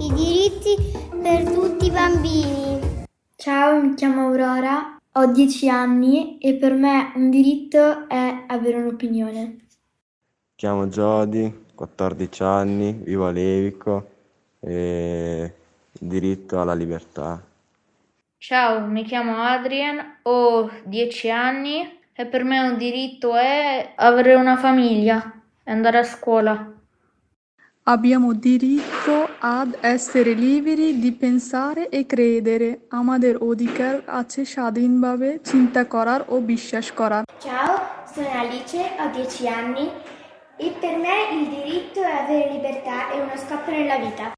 i diritti per tutti i bambini. Ciao, mi chiamo Aurora, ho 10 anni e per me un diritto è avere un'opinione. Mi chiamo Jody, 14 anni, vivo a Levico e diritto alla libertà. Ciao, mi chiamo Adrian, ho 10 anni e per me un diritto è avere una famiglia e andare a scuola. Abbiamo diritto ad essere liberi di pensare e credere. Amader odikar ache shadhinbhabe chinta korar o bishwash korar. Ciao, sono Alice, ho 10 anni e per me il diritto è avere libertà e uno scopo nella vita.